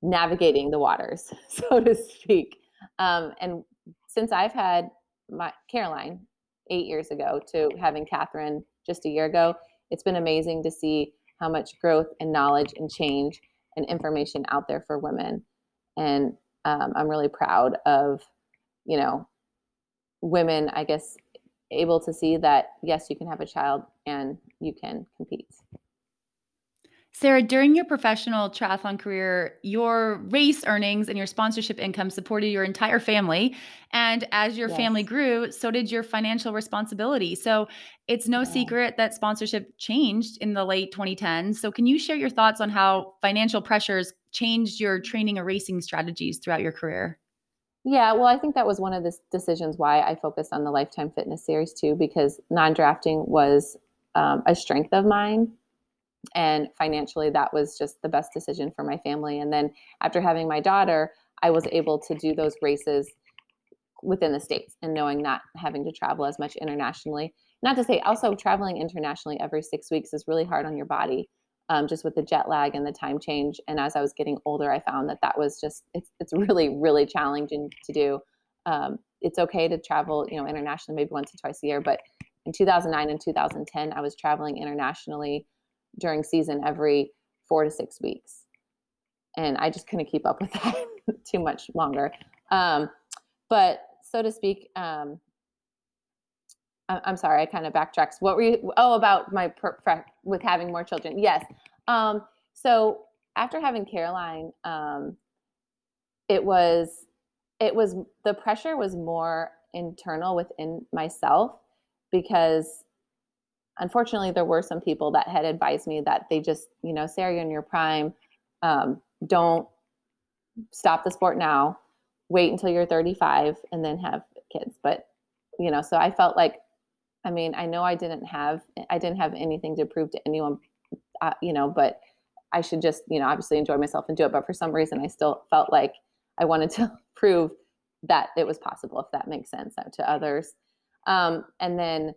navigating the waters, so to speak. And since I've had my Caroline 8 years ago to having Catherine just a year ago, it's been amazing to see how much growth and knowledge and change and information out there for women. And I'm really proud of, women, I guess, able to see that, yes, you can have a child and you can compete. Sarah, during your professional triathlon career, your race earnings and your sponsorship income supported your entire family. And as your family grew, so did your financial responsibility. So it's no secret that sponsorship changed in the late 2010s. So can you share your thoughts on how financial pressures changed your training or racing strategies throughout your career? Yeah, well, I think that was one of the decisions why I focused on the Lifetime Fitness Series too, because non-drafting was a strength of mine. And financially, that was just the best decision for my family. And then after having my daughter, I was able to do those races within the States and knowing not having to travel as much internationally. Not to say also traveling internationally every 6 weeks is really hard on your body, just with the jet lag and the time change. And as I was getting older, I found that was just, it's really, really challenging to do. It's okay to travel, internationally, maybe once or twice a year. But in 2009 and 2010, I was traveling internationally during season every 4 to 6 weeks. And I just couldn't keep up with that too much longer. But so to speak, I'm sorry, I kind of backtracked. What were you, about my prep with having more children. Yes. So after having Caroline, it was, the pressure was more internal within myself, because unfortunately there were some people that had advised me that they just, you know, Sarah, you're in your prime, don't stop the sport now, wait until you're 35 and then have kids. But, you know, so I felt like, I mean, I know I didn't have anything to prove to anyone, you know, but I should just, you know, obviously enjoy myself and do it. But for some reason, I still felt like I wanted to prove that it was possible, if that makes sense, to others. And then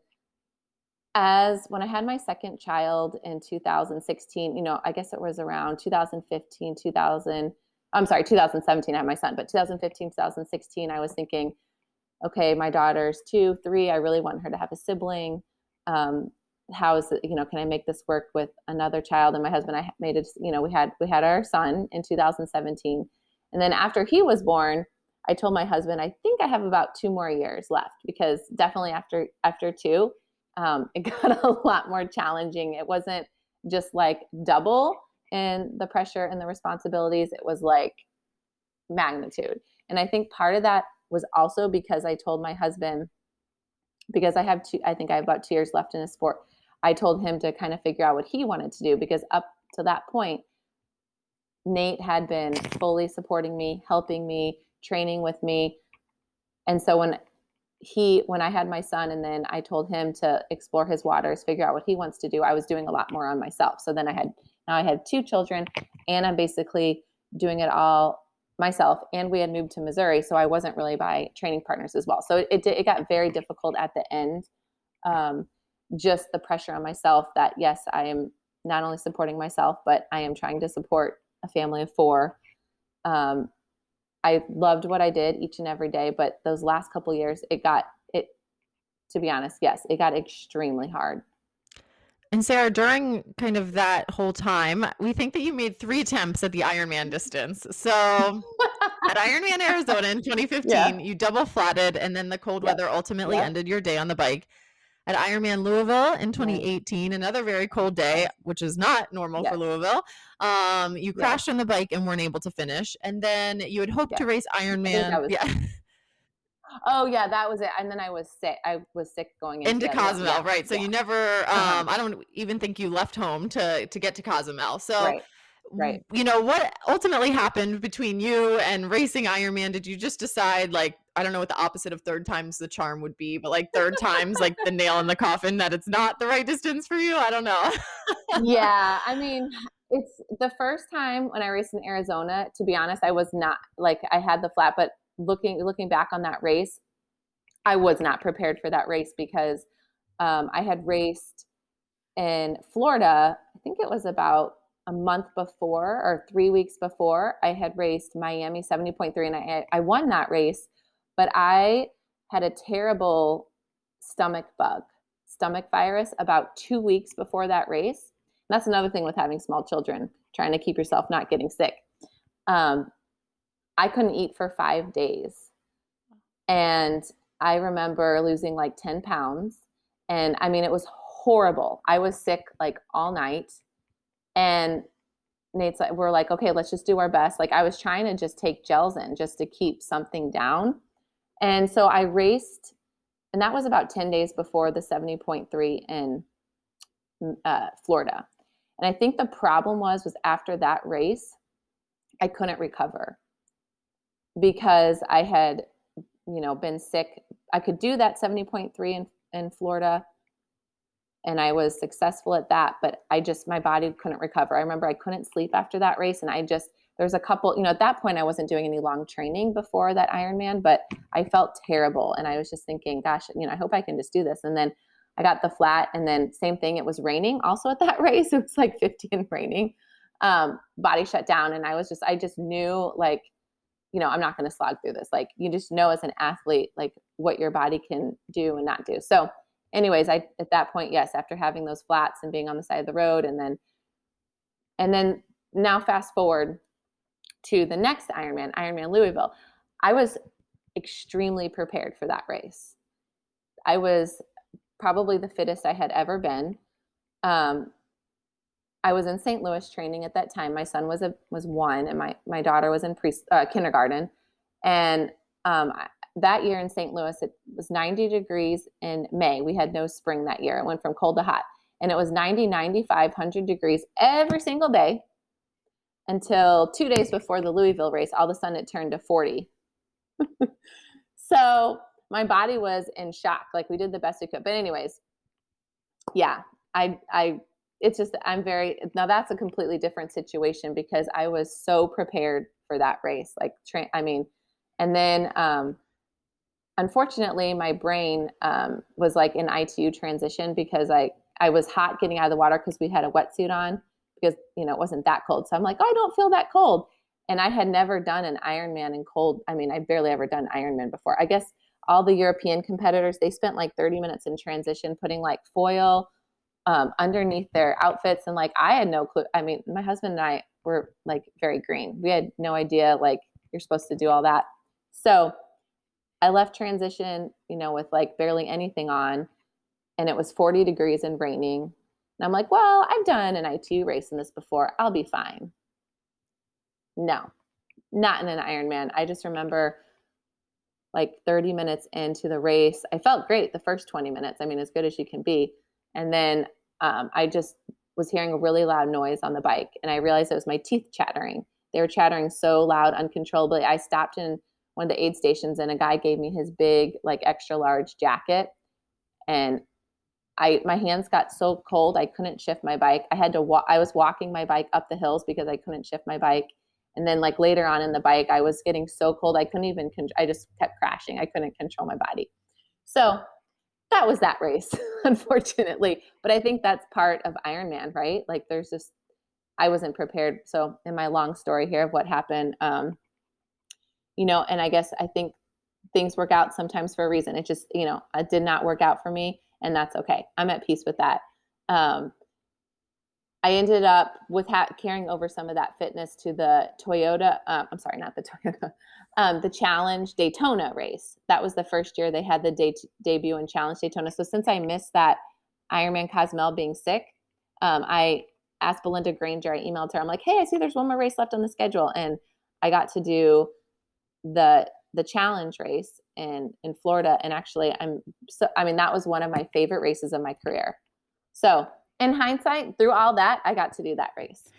when I had my second child in 2016, you know, I guess it was around 2017, I had my son, but 2015, 2016, I was thinking, okay, my daughter's 2, 3, I really want her to have a sibling. How is it, you know, can I make this work with another child? And my husband, I made it, you know, we had our son in 2017. And then after he was born, I told my husband, I think I have about 2 more years left, because definitely after 2, it got a lot more challenging. It wasn't just like double in the pressure and the responsibilities. It was like magnitude. And I think part of that was also because I told my husband, because I think I have about 2 years left in the sport. I told him to kind of figure out what he wanted to do, because up to that point, Nate had been fully supporting me, helping me, training with me. And so when I had my son and then I told him to explore his waters, figure out what he wants to do, I was doing a lot more on myself. So then I had 2 children and I'm basically doing it all myself, and we had moved to Missouri. So I wasn't really by training partners as well. So it got very difficult at the end. Just the pressure on myself that yes, I am not only supporting myself, but I am trying to support a family of 4. I loved what I did each and every day, but those last couple of years, to be honest, yes, it got extremely hard. And Sarah, during kind of that whole time, we think that you made 3 attempts at the Ironman distance. So at Ironman Arizona in 2015, you double flatted, and then the cold weather ultimately ended your day on the bike. At Ironman Louisville in 2018, another very cold day, which is not normal for Louisville. You crashed on the bike and weren't able to finish. And then you had hoped to race Ironman. Oh yeah, that was it. And then I was sick. going into Cozumel, right? So you never. I don't even think you left home to get to Cozumel. So. Right. You know, what ultimately happened between you and racing Ironman? Did you just decide, like, I don't know what the opposite of third time's the charm would be, but like third time's like the nail in the coffin that it's not the right distance for you? I don't know. Yeah. I mean, it's the first time when I raced in Arizona, to be honest, I was not like, I had the flat, but looking back on that race, I was not prepared for that race, because I had raced in Florida. I think it was about a month before or 3 weeks before, I had raced Miami 70.3 and I won that race, but I had a terrible stomach virus about 2 weeks before that race. And that's another thing with having small children, trying to keep yourself not getting sick. I couldn't eat for 5 days. And I remember losing like 10 pounds. And I mean, it was horrible. I was sick like all night. And Nate's like, we're like, okay, let's just do our best. Like I was trying to just take gels in just to keep something down. And so I raced, and that was about 10 days before the 70.3 in Florida. And I think the problem was after that race, I couldn't recover because I had, you know, been sick. I could do that 70.3 in Florida. And I was successful at that, but my body couldn't recover. I remember I couldn't sleep after that race. And there's a couple, you know, at that point I wasn't doing any long training before that Ironman, but I felt terrible. And I was just thinking, gosh, you know, I hope I can just do this. And then I got the flat, and then same thing. It was raining also at that race. It was like 50 and raining, body shut down. And I just knew, like, you know, I'm not going to slog through this. Like, you just know as an athlete, like what your body can do and not do. So anyways, at that point, yes, after having those flats and being on the side of the road and then And then now fast forward to the next Ironman, Ironman Louisville. I was extremely prepared for that race. I was probably the fittest I had ever been. I was in St. Louis training at that time. My son was one, and my daughter was in kindergarten. And that year in St. Louis, it was 90 degrees in May. We had no spring that year. It went from cold to hot. And it was 90, 95, 100 degrees every single day until 2 days before the Louisville race. All of a sudden, it turned to 40. So my body was in shock. Like, we did the best we could. But anyways, yeah, now that's a completely different situation because I was so prepared for that race. And then, unfortunately my brain, was like in ITU transition because I was hot getting out of the water because we had a wetsuit on because, it wasn't that cold. So I'm like, oh, I don't feel that cold. And I had never done an Ironman in cold. I mean, I barely ever done Ironman before. I guess all the European competitors, they spent like 30 minutes in transition, putting like foil underneath their outfits. And like, I had no clue. I mean, my husband and I were like very green. We had no idea, like, you're supposed to do all that. So I left transition, with like barely anything on, and it was 40 degrees and raining. And I'm like, well, I've done an ITU race in this before. I'll be fine. No, not in an Ironman. I just remember like 30 minutes into the race, I felt great the first 20 minutes. I mean, as good as you can be. And then I just was hearing a really loud noise on the bike, and I realized it was my teeth chattering. They were chattering so loud, uncontrollably. I stopped in one of the aid stations, and a guy gave me his big, like, extra large jacket. And my hands got so cold, I couldn't shift my bike. I was walking my bike up the hills because I couldn't shift my bike. And then, like, later on in the bike, I was getting so cold, I couldn't even, I just kept crashing. I couldn't control my body. So that was that race, unfortunately. But I think that's part of Ironman, right? Like, I wasn't prepared. So in my long story here of what happened, and I guess I think things work out sometimes for a reason. It just, it did not work out for me, and that's okay. I'm at peace with that. I ended up with carrying over some of that fitness to the the Challenge Daytona race. That was the first year they had the debut in Challenge Daytona. So since I missed that Ironman Cozumel being sick, I asked Belinda Granger, I emailed her. I'm like, hey, I see there's one more race left on the schedule. And I got to do the challenge race in Florida. And actually that was one of my favorite races of my career. So in hindsight, through all that, I got to do that race.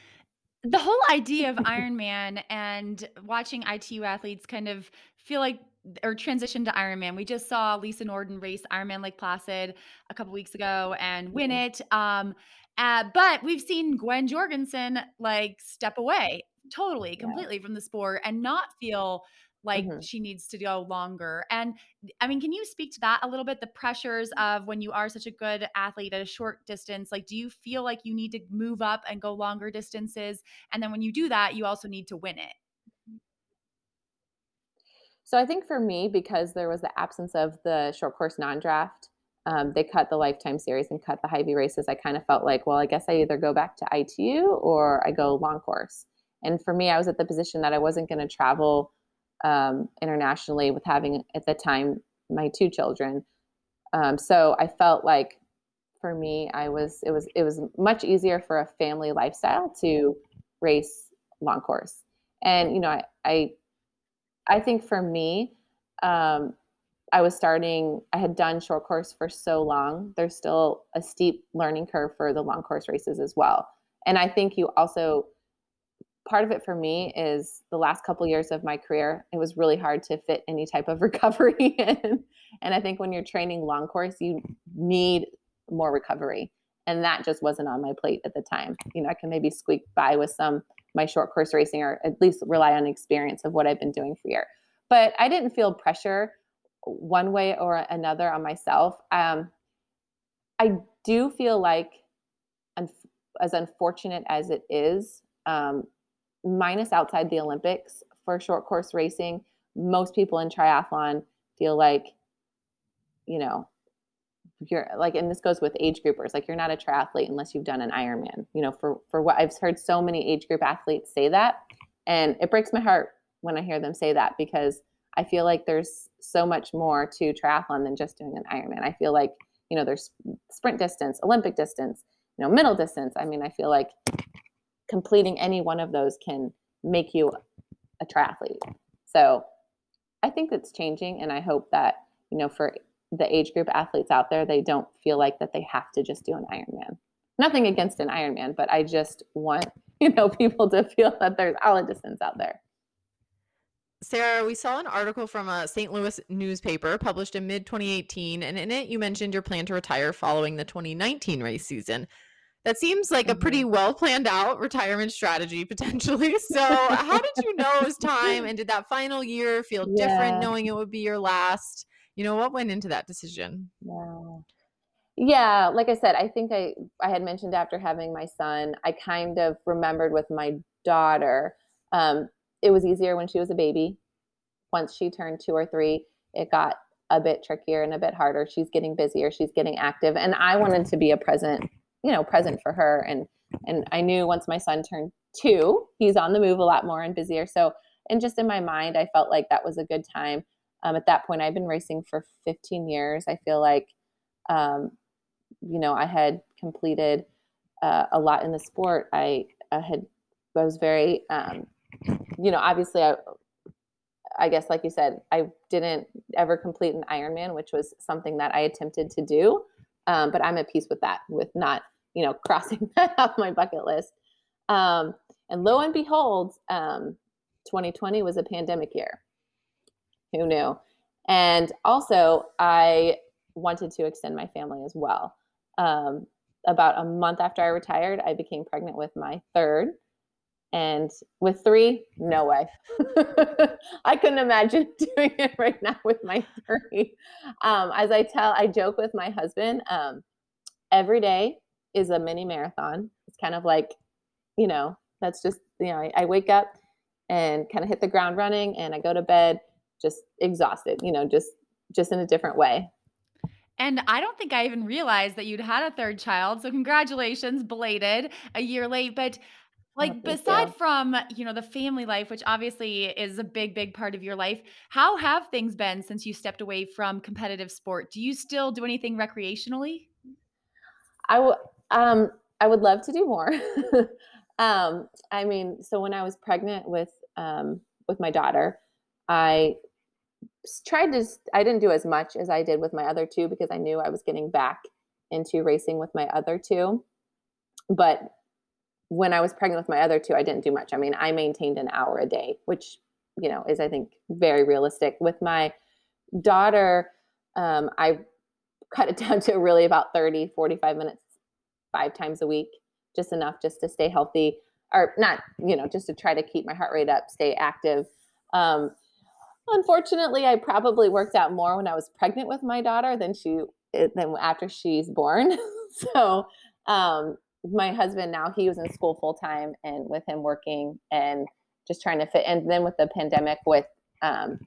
The whole idea of Ironman and watching ITU athletes kind of feel like or transition to Ironman. We just saw Lisa Norden race Ironman Lake Placid a couple weeks ago and win it. But we've seen Gwen Jorgensen like step away completely from the sport and not feel like she needs to go longer. And I mean, can you speak to that a little bit? The pressures of when you are such a good athlete at a short distance, like, do you feel like you need to move up and go longer distances? And then when you do that, you also need to win it. So I think for me, because there was the absence of the short course non-draft, they cut the Lifetime Series and cut the Hy-Vee races. I kind of felt like, well, I guess I either go back to ITU or I go long course. And for me, I was at the position that I wasn't going to travel internationally with having, at the time, my two children. So I felt like for me, it was much easier for a family lifestyle to race long course. And, I think for me, I had done short course for so long. There's still a steep learning curve for the long course races as well. And I think part of it for me is the last couple of years of my career, it was really hard to fit any type of recovery in. And I think when you're training long course, you need more recovery. And that just wasn't on my plate at the time. I can maybe squeak by with my short course racing, or at least rely on experience of what I've been doing for a year. But I didn't feel pressure one way or another on myself. I do feel like, as unfortunate as it is, minus outside the Olympics for short course racing, most people in triathlon feel like, you're like, and this goes with age groupers, like you're not a triathlete unless you've done an Ironman, you know, for what I've heard so many age group athletes say that. And it breaks my heart when I hear them say that, because I feel like there's so much more to triathlon than just doing an Ironman. I feel like, you know, there's sprint distance, Olympic distance, you know, middle distance. I mean, I feel like completing any one of those can make you a triathlete. So I think that's changing. And I hope that, you know, for the age group athletes out there, they don't feel like that they have to just do an Ironman. Nothing against an Ironman, but I just want, you know, people to feel that there's all distance out there. Sarah, we saw an article from a St. Louis newspaper published in mid-2018, and in it you mentioned your plan to retire following the 2019 race season. That seems like a pretty well-planned-out retirement strategy, potentially. So how did you know it was time, and did that final year feel different knowing it would be your last? You know, what went into that decision? Yeah, like I said, I think I had mentioned after having my son, I kind of remembered with my daughter, it was easier when she was a baby. Once she turned 2 or 3, it got a bit trickier and a bit harder. She's getting busier, she's getting active, and I wanted to be a present, you know, present for her. And I knew once my son turned 2, he's on the move a lot more and busier. So, and just in my mind, I felt like that was a good time. At that point, I've been racing for 15 years. I feel like, you know, I had completed a lot in the sport. I was very, you know, obviously, I guess, like you said, I didn't ever complete an Ironman, which was something that I attempted to do. But I'm at peace with that, with not, you know, crossing that off my bucket list. And lo and behold, 2020 was a pandemic year. Who knew? And also, I wanted to extend my family as well. About a month after I retired, I became pregnant with my third. And with 3, no way. I couldn't imagine doing it right now with my 3. As I joke with my husband, every day is a mini marathon. It's kind of like, you know, that's just, you know, I wake up and kind of hit the ground running, and I go to bed just exhausted, you know, just in a different way. And I don't think I even realized that you'd had a third child. So congratulations, belated, a year late. But like, aside from, you know, the family life, which obviously is a big, big part of your life, how have things been since you stepped away from competitive sport? Do you still do anything recreationally? I would love to do more. I mean, so when I was pregnant with my daughter, I didn't do as much as I did with my other 2, because I knew I was getting back into racing with my other 2. But when I was pregnant with my other 2, I didn't do much. I mean, I maintained an hour a day, which, you know, is, I think, very realistic. With my daughter, I cut it down to really about 30, 45 minutes, 5 times a week, just enough just to stay healthy, or not, you know, just to try to keep my heart rate up, stay active. Unfortunately, I probably worked out more when I was pregnant with my daughter than after she's born. So, my husband, now he was in school full time, and with him working and just trying to fit. And then with the pandemic, with,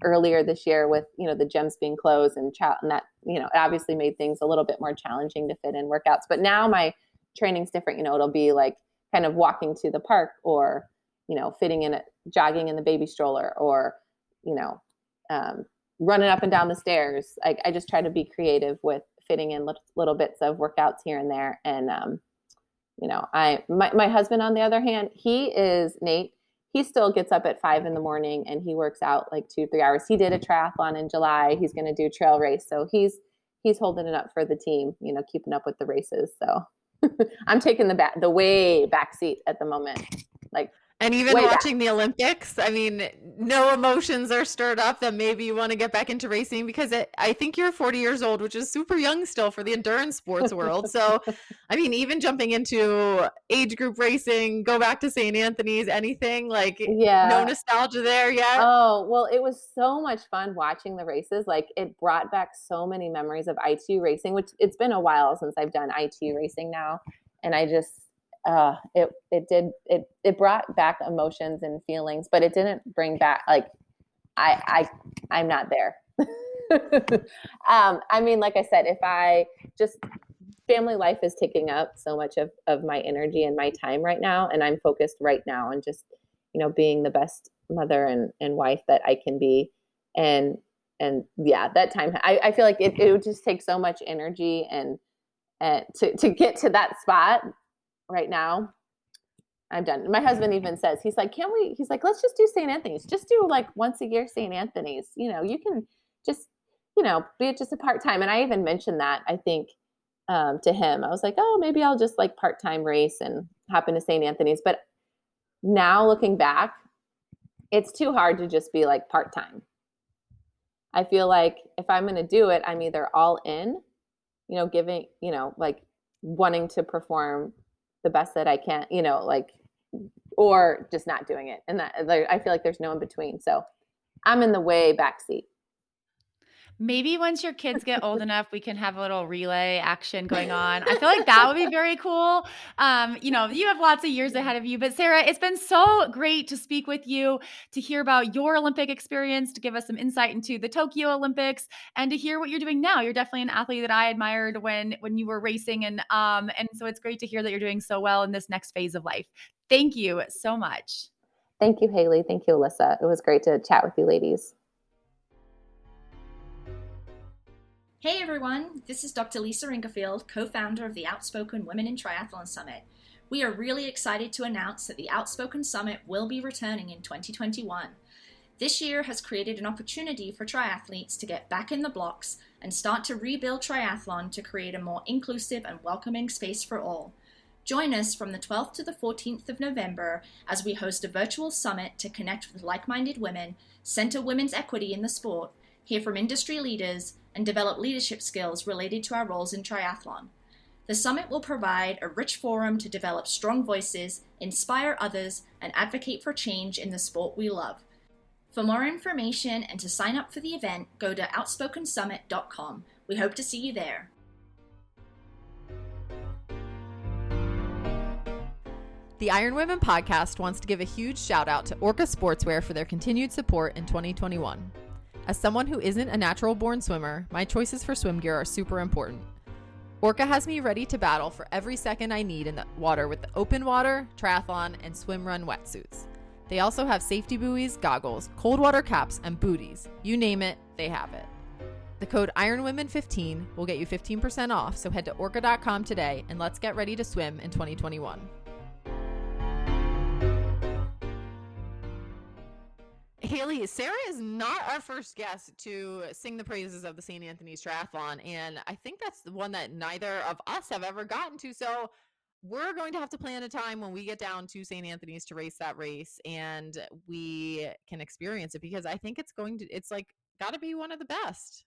earlier this year with, you know, the gyms being closed and that, you know, it obviously made things a little bit more challenging to fit in workouts. But now my training's different. You know, it'll be like kind of walking to the park, or, you know, fitting in, jogging in the baby stroller, or, you know, running up and down the stairs. I just try to be creative with fitting in little bits of workouts here and there. And, you know, my husband, on the other hand, Nate, he still gets up at 5 a.m. and he works out like 2-3 hours. He did a triathlon in July. He's going to do trail race. So he's holding it up for the team, you know, keeping up with the races. So I'm taking the way back seat at the moment. Like, and even watching the Olympics, I mean, no emotions are stirred up that maybe you want to get back into racing, because I think you're 40 years old, which is super young still for the endurance sports world. So, I mean, even jumping into age group racing, go back to St. Anthony's, anything like no nostalgia there yet? Oh, well, it was so much fun watching the races. Like, it brought back so many memories of ITU racing, which it's been a while since I've done ITU racing now. And I just... it brought back emotions and feelings, but it didn't bring back, like, I'm not there. I mean, like I said, if I just family life is taking up so much of my energy and my time right now. And I'm focused right now on just, you know, being the best mother and wife that I can be. And yeah, that time, I feel like it would just take so much energy and to get to that spot right now. I'm done. My husband even says, he's like, let's just do St. Anthony's. Just do like once a year St. Anthony's. You know, you can just, you know, be just a part-time. And I even mentioned that, I think, to him. I was like, oh, maybe I'll just like part-time race and hop into St. Anthony's. But now looking back, it's too hard to just be like part-time. I feel like if I'm going to do it, I'm either all in, you know, giving, you know, like wanting to perform the best that I can, you know, like, or just not doing it. And that, I feel like there's no in between. So I'm in the way back seat. Maybe once your kids get old enough, we can have a little relay action going on. I feel like that would be very cool. You know, you have lots of years ahead of you, but Sarah, it's been so great to speak with you, to hear about your Olympic experience, to give us some insight into the Tokyo Olympics, and to hear what you're doing now. You're definitely an athlete that I admired when you were racing. And so it's great to hear that you're doing so well in this next phase of life. Thank you so much. Thank you, Haley. Thank you, Alyssa. It was great to chat with you ladies. Hey everyone, this is Dr. Lisa Ringerfield, co-founder of the Outspoken Women in Triathlon Summit. We are really excited to announce that the Outspoken Summit will be returning in 2021. This year has created an opportunity for triathletes to get back in the blocks and start to rebuild triathlon to create a more inclusive and welcoming space for all. Join us from the 12th to the 14th of November as we host a virtual summit to connect with like-minded women, center women's equity in the sport, hear from industry leaders, and develop leadership skills related to our roles in triathlon. The summit will provide a rich forum to develop strong voices, inspire others, and advocate for change in the sport we love. For more information and to sign up for the event, go to outspokensummit.com. We hope to see you there. The Iron Women podcast wants to give a huge shout out to Orca Sportswear for their continued support in 2021. As someone who isn't a natural-born swimmer, my choices for swim gear are super important. Orca has me ready to battle for every second I need in the water with the open water, triathlon, and swim run wetsuits. They also have safety buoys, goggles, cold water caps, and booties. You name it, they have it. The code IRONWOMEN15 will get you 15% off, so head to orca.com today and let's get ready to swim in 2021. Haley, Sarah is not our first guest to sing the praises of the St. Anthony's Triathlon, and I think that's the one that neither of us have ever gotten to, so we're going to have to plan a time when we get down to St. Anthony's to race that race, and we can experience it, because I think it's like got to be one of the best.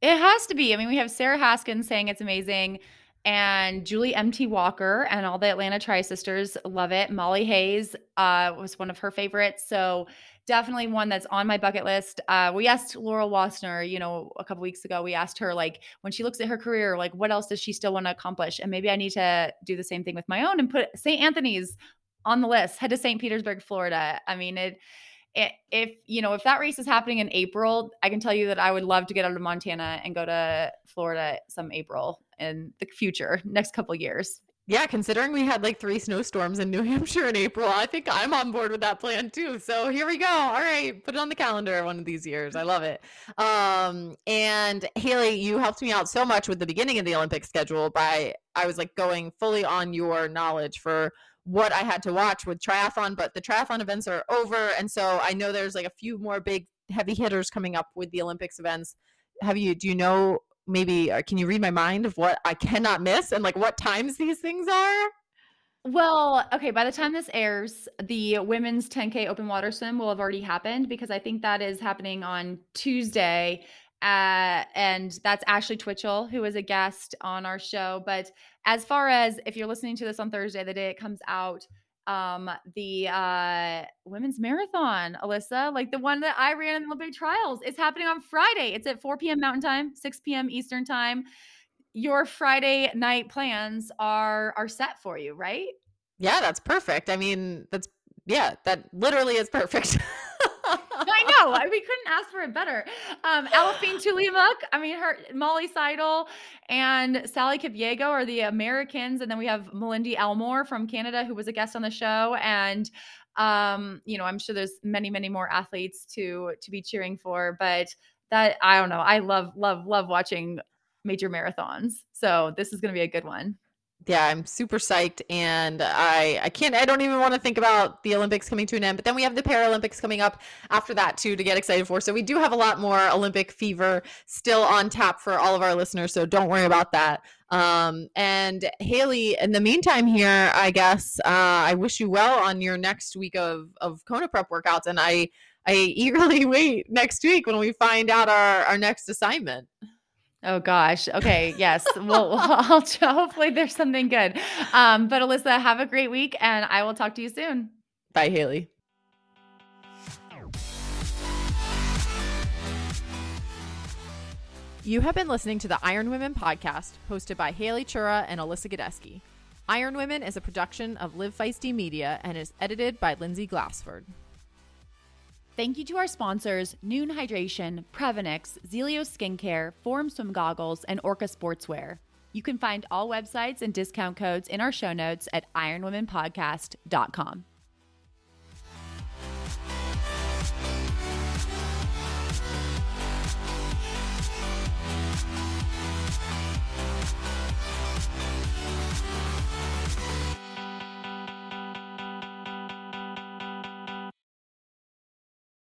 It has to be. I mean, we have Sarah Haskins saying it's amazing, and Julie M.T. Walker and all the Atlanta Tri-Sisters love it. Molly Hayes was one of her favorites, so definitely one that's on my bucket list. We asked Laurel Wassner, you know, a couple weeks ago, we asked her, like, when she looks at her career, like, what else does she still want to accomplish? And maybe I need to do the same thing with my own and put St. Anthony's on the list, head to St. Petersburg, Florida. I mean, if that race is happening in April, I can tell you that I would love to get out of Montana and go to Florida some April in the future, next couple of years. Yeah, considering we had like 3 snowstorms in New Hampshire in April, I think I'm on board with that plan too. So here we go. All right, put it on the calendar one of these years. I love it. And Haley, you helped me out so much with the beginning of the Olympic schedule I was like going fully on your knowledge for what I had to watch with triathlon, but the triathlon events are over. And so I know there's like a few more big heavy hitters coming up with the Olympics events. Do you know? Maybe can you read my mind of what I cannot miss and like what times these things are? Well, okay. By the time this airs, the women's 10K open water swim will have already happened, because I think that is happening on Tuesday. And that's Ashley Twitchell, who was a guest on our show. But as far as if you're listening to this on Thursday, the day it comes out, the women's marathon, Alyssa, like the one that I ran in the Olympic trials, is happening on Friday. It's at 4 p.m. Mountain Time, 6 p.m. Eastern Time. Your Friday night plans are set for you, right? Yeah, that's perfect. I mean, that literally is perfect. I know. We couldn't ask for it better. Alafine Tuliamuk, I mean, her, Molly Seidel and Sally Kipiego are the Americans. And then we have Melindy Elmore from Canada, who was a guest on the show. And, you know, I'm sure there's many, many more athletes to be cheering for. But that, I don't know. I love watching major marathons. So this is going to be a good one. Yeah, I'm super psyched, and I don't even want to think about the Olympics coming to an end, but then we have the Paralympics coming up after that too to get excited for. So we do have a lot more Olympic fever still on tap for all of our listeners, so don't worry about that. And Haley, in the meantime here, I guess, I wish you well on your next week of Kona prep workouts, and I eagerly wait next week when we find out our next assignment. Oh gosh. Okay. Yes. Well, hopefully there's something good. But Alyssa, have a great week, and I will talk to you soon. Bye, Haley. You have been listening to the Iron Women podcast, hosted by Haley Chura and Alyssa Gadesky. Iron Women is a production of Live Feisty Media and is edited by Lindsay Glassford. Thank you to our sponsors, Nuun Hydration, Prevenix, Zealios Skincare, Form Swim Goggles, and Orca Sportswear. You can find all websites and discount codes in our show notes at ironwomenpodcast.com.